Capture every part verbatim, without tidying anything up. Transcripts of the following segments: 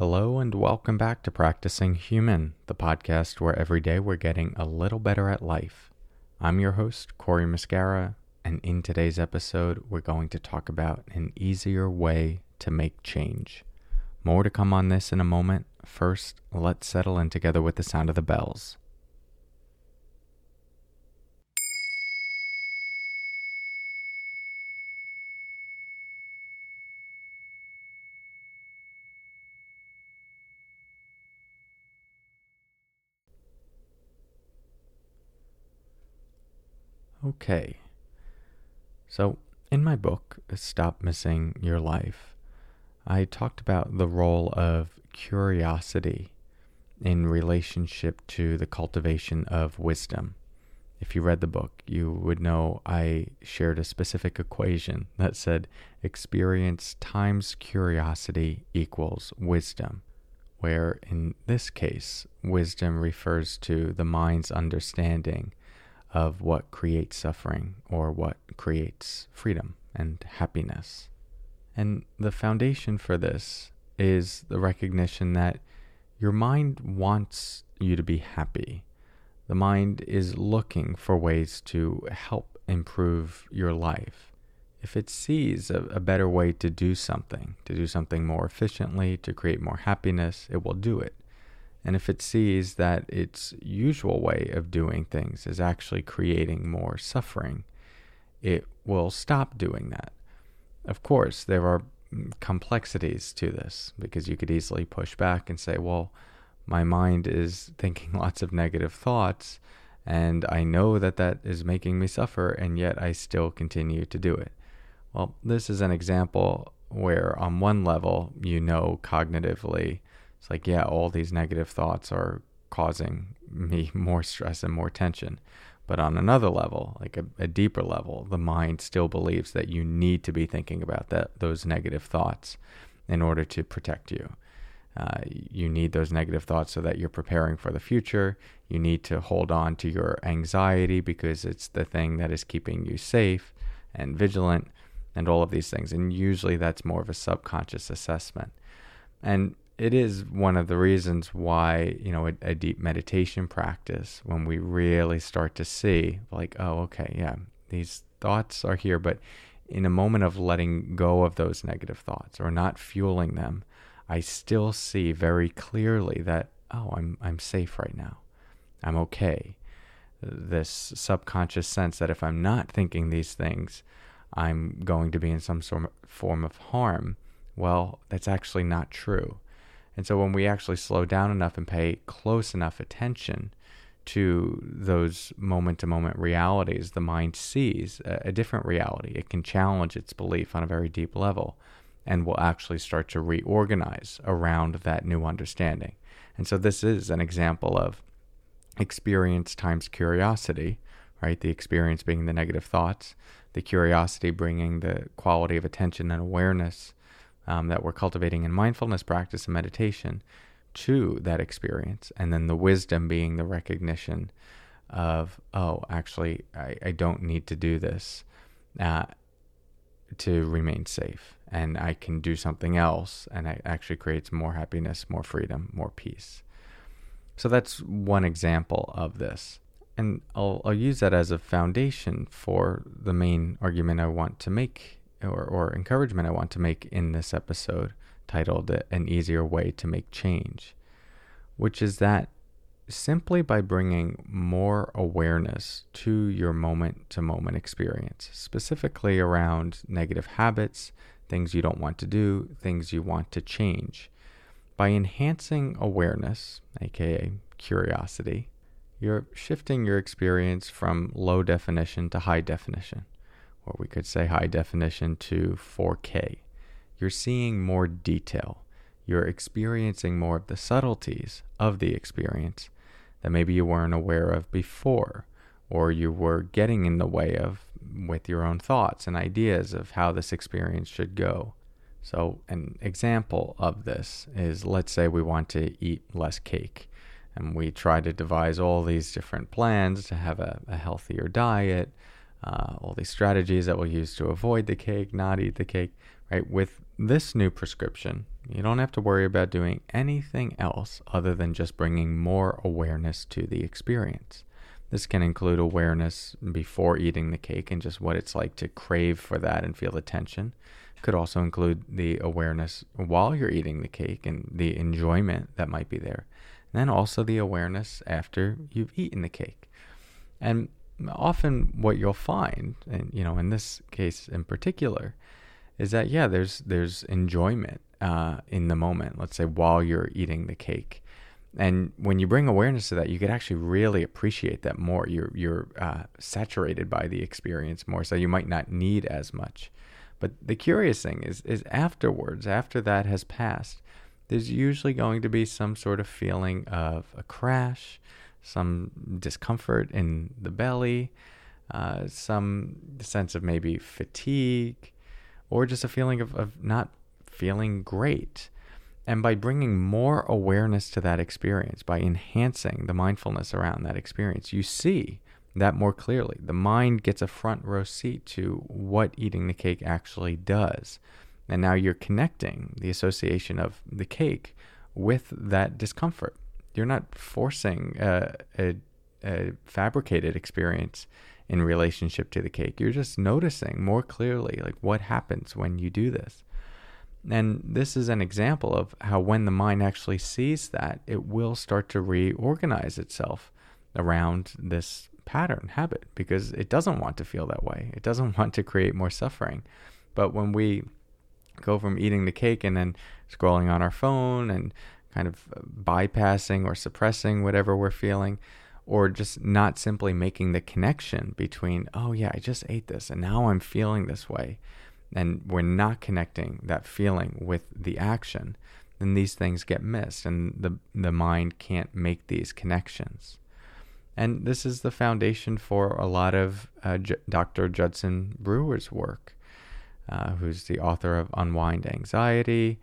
Hello and welcome back to Practicing Human, the podcast where every day we're getting a little better at life. I'm your host, Corey Muscara, and in today's episode, we're going to talk about an easier way to make change. More to come on this in a moment. First, let's settle in together with the sound of the bells. Okay, so in my book, Stop Missing Your Life, I talked about the role of curiosity in relationship to the cultivation of wisdom. If you read the book, you would know I shared a specific equation that said experience times curiosity equals wisdom, where in this case, wisdom refers to the mind's understanding of what creates suffering or what creates freedom and happiness. And the foundation for this is the recognition that your mind wants you to be happy. The mind is looking for ways to help improve your life. If it sees a, a better way to do something, to do something more efficiently, to create more happiness, it will do it. And if it sees that its usual way of doing things is actually creating more suffering, it will stop doing that. Of course, there are complexities to this because you could easily push back and say, well, my mind is thinking lots of negative thoughts and I know that that is making me suffer and yet I still continue to do it. Well, this is an example where on one level, you know cognitively, it's like, yeah, all these negative thoughts are causing me more stress and more tension. But on another level, like a, a deeper level, the mind still believes that you need to be thinking about that those negative thoughts in order to protect you. Uh, you need those negative thoughts so that you're preparing for the future. You need to hold on to your anxiety because it's the thing that is keeping you safe and vigilant and all of these things. And usually that's more of a subconscious assessment. And it is one of the reasons why, you know, a, a deep meditation practice, when we really start to see like, oh, okay, yeah, these thoughts are here, but in a moment of letting go of those negative thoughts or not fueling them, I still see very clearly that, oh, I'm, I'm safe right now. I'm okay. This subconscious sense that if I'm not thinking these things, I'm going to be in some sort of form of harm. Well, that's actually not true. And so when we actually slow down enough and pay close enough attention to those moment-to-moment realities, the mind sees a, a different reality. It can challenge its belief on a very deep level and will actually start to reorganize around that new understanding. And so this is an example of experience times curiosity, right? The experience being the negative thoughts, the curiosity bringing the quality of attention and awareness Um, that we're cultivating in mindfulness practice and meditation to that experience. And then the wisdom being the recognition of, oh, actually, I, I don't need to do this uh, to remain safe. And I can do something else. And it actually creates more happiness, more freedom, more peace. So that's one example of this. And I'll, I'll use that as a foundation for the main argument I want to make Or, or encouragement I want to make in this episode titled An Easier Way to Make Change, which is that simply by bringing more awareness to your moment-to-moment experience, specifically around negative habits, things you don't want to do, things you want to change, by enhancing awareness, aka curiosity, you're shifting your experience from low definition to high definition. Or we could say high definition to four K. You're seeing more detail. You're experiencing more of the subtleties of the experience that maybe you weren't aware of before, or you were getting in the way of with your own thoughts and ideas of how this experience should go. So an example of this is, let's say we want to eat less cake, and we try to devise all these different plans to have a, a healthier diet, Uh, all these strategies that we'll use to avoid the cake, not eat the cake, right? With this new prescription, You don't have to worry about doing anything else other than just bringing more awareness to the experience. This can include awareness before eating the cake and just what it's like to crave for that and feel the tension. It could also include the awareness while you're eating the cake and the enjoyment that might be there. And then also the awareness after you've eaten the cake. And often what you'll find, and you know, in this case in particular, is that, yeah, there's there's enjoyment uh, in the moment, let's say while you're eating the cake. And when you bring awareness to that, you could actually really appreciate that more. You're you're uh, saturated by the experience more, so you might not need as much. But the curious thing is, is afterwards, after that has passed, there's usually going to be some sort of feeling of a crash, some discomfort in the belly, uh, some sense of maybe fatigue, or just a feeling of, of not feeling great. And by bringing more awareness to that experience, by enhancing the mindfulness around that experience, you see that more clearly. The mind gets a front row seat to what eating the cake actually does. And now you're connecting the association of the cake with that discomfort. You're not forcing a, a, a fabricated experience in relationship to the cake. You're just noticing more clearly like what happens when you do this. And this is an example of how when the mind actually sees that, it will start to reorganize itself around this pattern, habit, because it doesn't want to feel that way. It doesn't want to create more suffering. But when we go from eating the cake and then scrolling on our phone and kind of bypassing or suppressing whatever we're feeling, or just not simply making the connection between, oh yeah, I just ate this and now I'm feeling this way, and we're not connecting that feeling with the action, then these things get missed and the the mind can't make these connections. And this is the foundation for a lot of uh, J- Doctor Judson Brewer's work, uh, who's the author of Unwind Anxiety,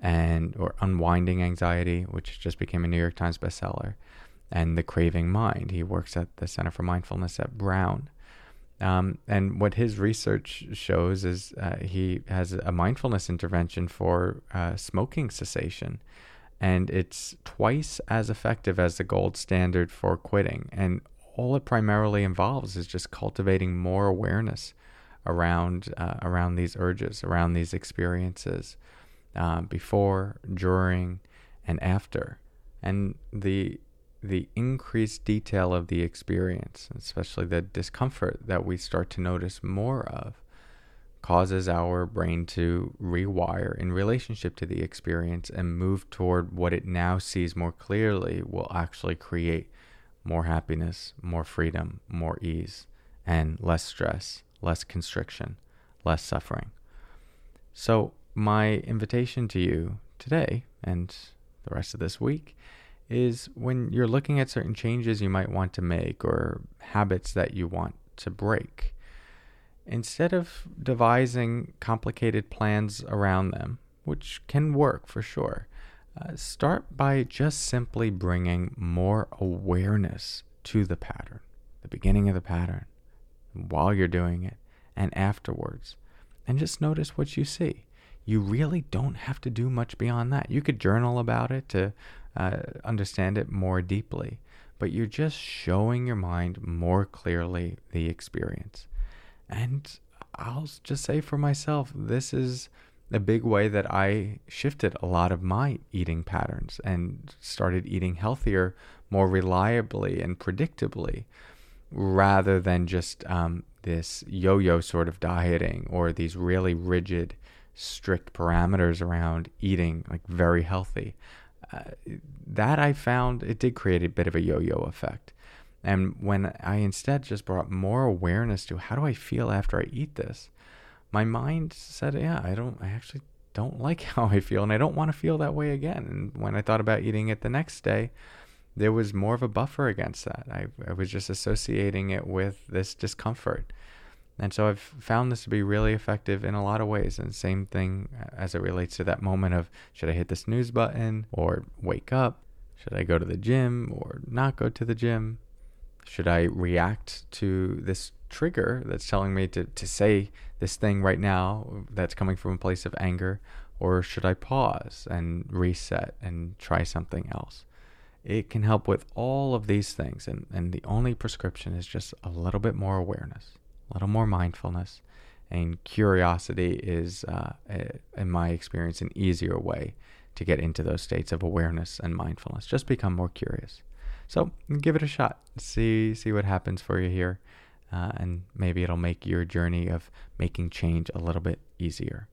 and or Unwinding Anxiety, which just became a New York Times bestseller, and The Craving Mind. He works at the Center for Mindfulness at Brown. Um, and what his research shows is uh, he has a mindfulness intervention for uh, smoking cessation, and it's twice as effective as the gold standard for quitting. And all it primarily involves is just cultivating more awareness around uh, around these urges, around these experiences, uh, before, during, and after, and the. the increased detail of the experience, especially the discomfort that we start to notice more of, causes our brain to rewire in relationship to the experience and move toward what it now sees more clearly will actually create more happiness, more freedom, more ease, and less stress, less constriction, less suffering. So my invitation to you today and the rest of this week is, when you're looking at certain changes you might want to make or habits that you want to break, instead of devising complicated plans around them, which can work for sure, uh, start by just simply bringing more awareness to the pattern, the beginning of the pattern, while you're doing it, and afterwards, and just notice what you see. You really don't have to do much beyond that. You could journal about it to Uh, understand it more deeply, but you're just showing your mind more clearly the experience. And I'll just say for myself, this is a big way that I shifted a lot of my eating patterns and started eating healthier, more reliably and predictably, rather than just um, this yo-yo sort of dieting or these really rigid, strict parameters around eating, like very healthy. Uh, that I found it did create a bit of a yo-yo effect. And when I instead just brought more awareness to how do I feel after I eat this, my mind said, yeah, I don't, I actually don't like how I feel, and I don't want to feel that way again. And when I thought about eating it the next day, there was more of a buffer against that. I, I was just associating it with this discomfort. And so I've found this to be really effective in a lot of ways. And same thing as it relates to that moment of, should I hit the snooze button or wake up? Should I go to the gym or not go to the gym? Should I react to this trigger that's telling me to, to say this thing right now that's coming from a place of anger? Or should I pause and reset and try something else? It can help with all of these things. And, and the only prescription is just a little bit more awareness, a little more mindfulness. And curiosity is, uh, in my experience, an easier way to get into those states of awareness and mindfulness. Just become more curious. So give it a shot. See, see what happens for you here. Uh, and maybe it'll make your journey of making change a little bit easier.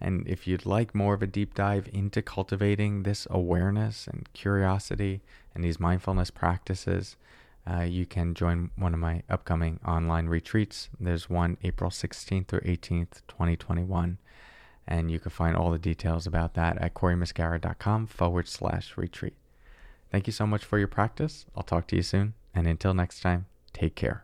And if you'd like more of a deep dive into cultivating this awareness and curiosity and these mindfulness practices, uh, you can join one of my upcoming online retreats. There's one April sixteenth through eighteenth, twenty twenty-one. And you can find all the details about that at coreymuscara.com forward slash retreat. Thank you so much for your practice. I'll talk to you soon. And until next time, take care.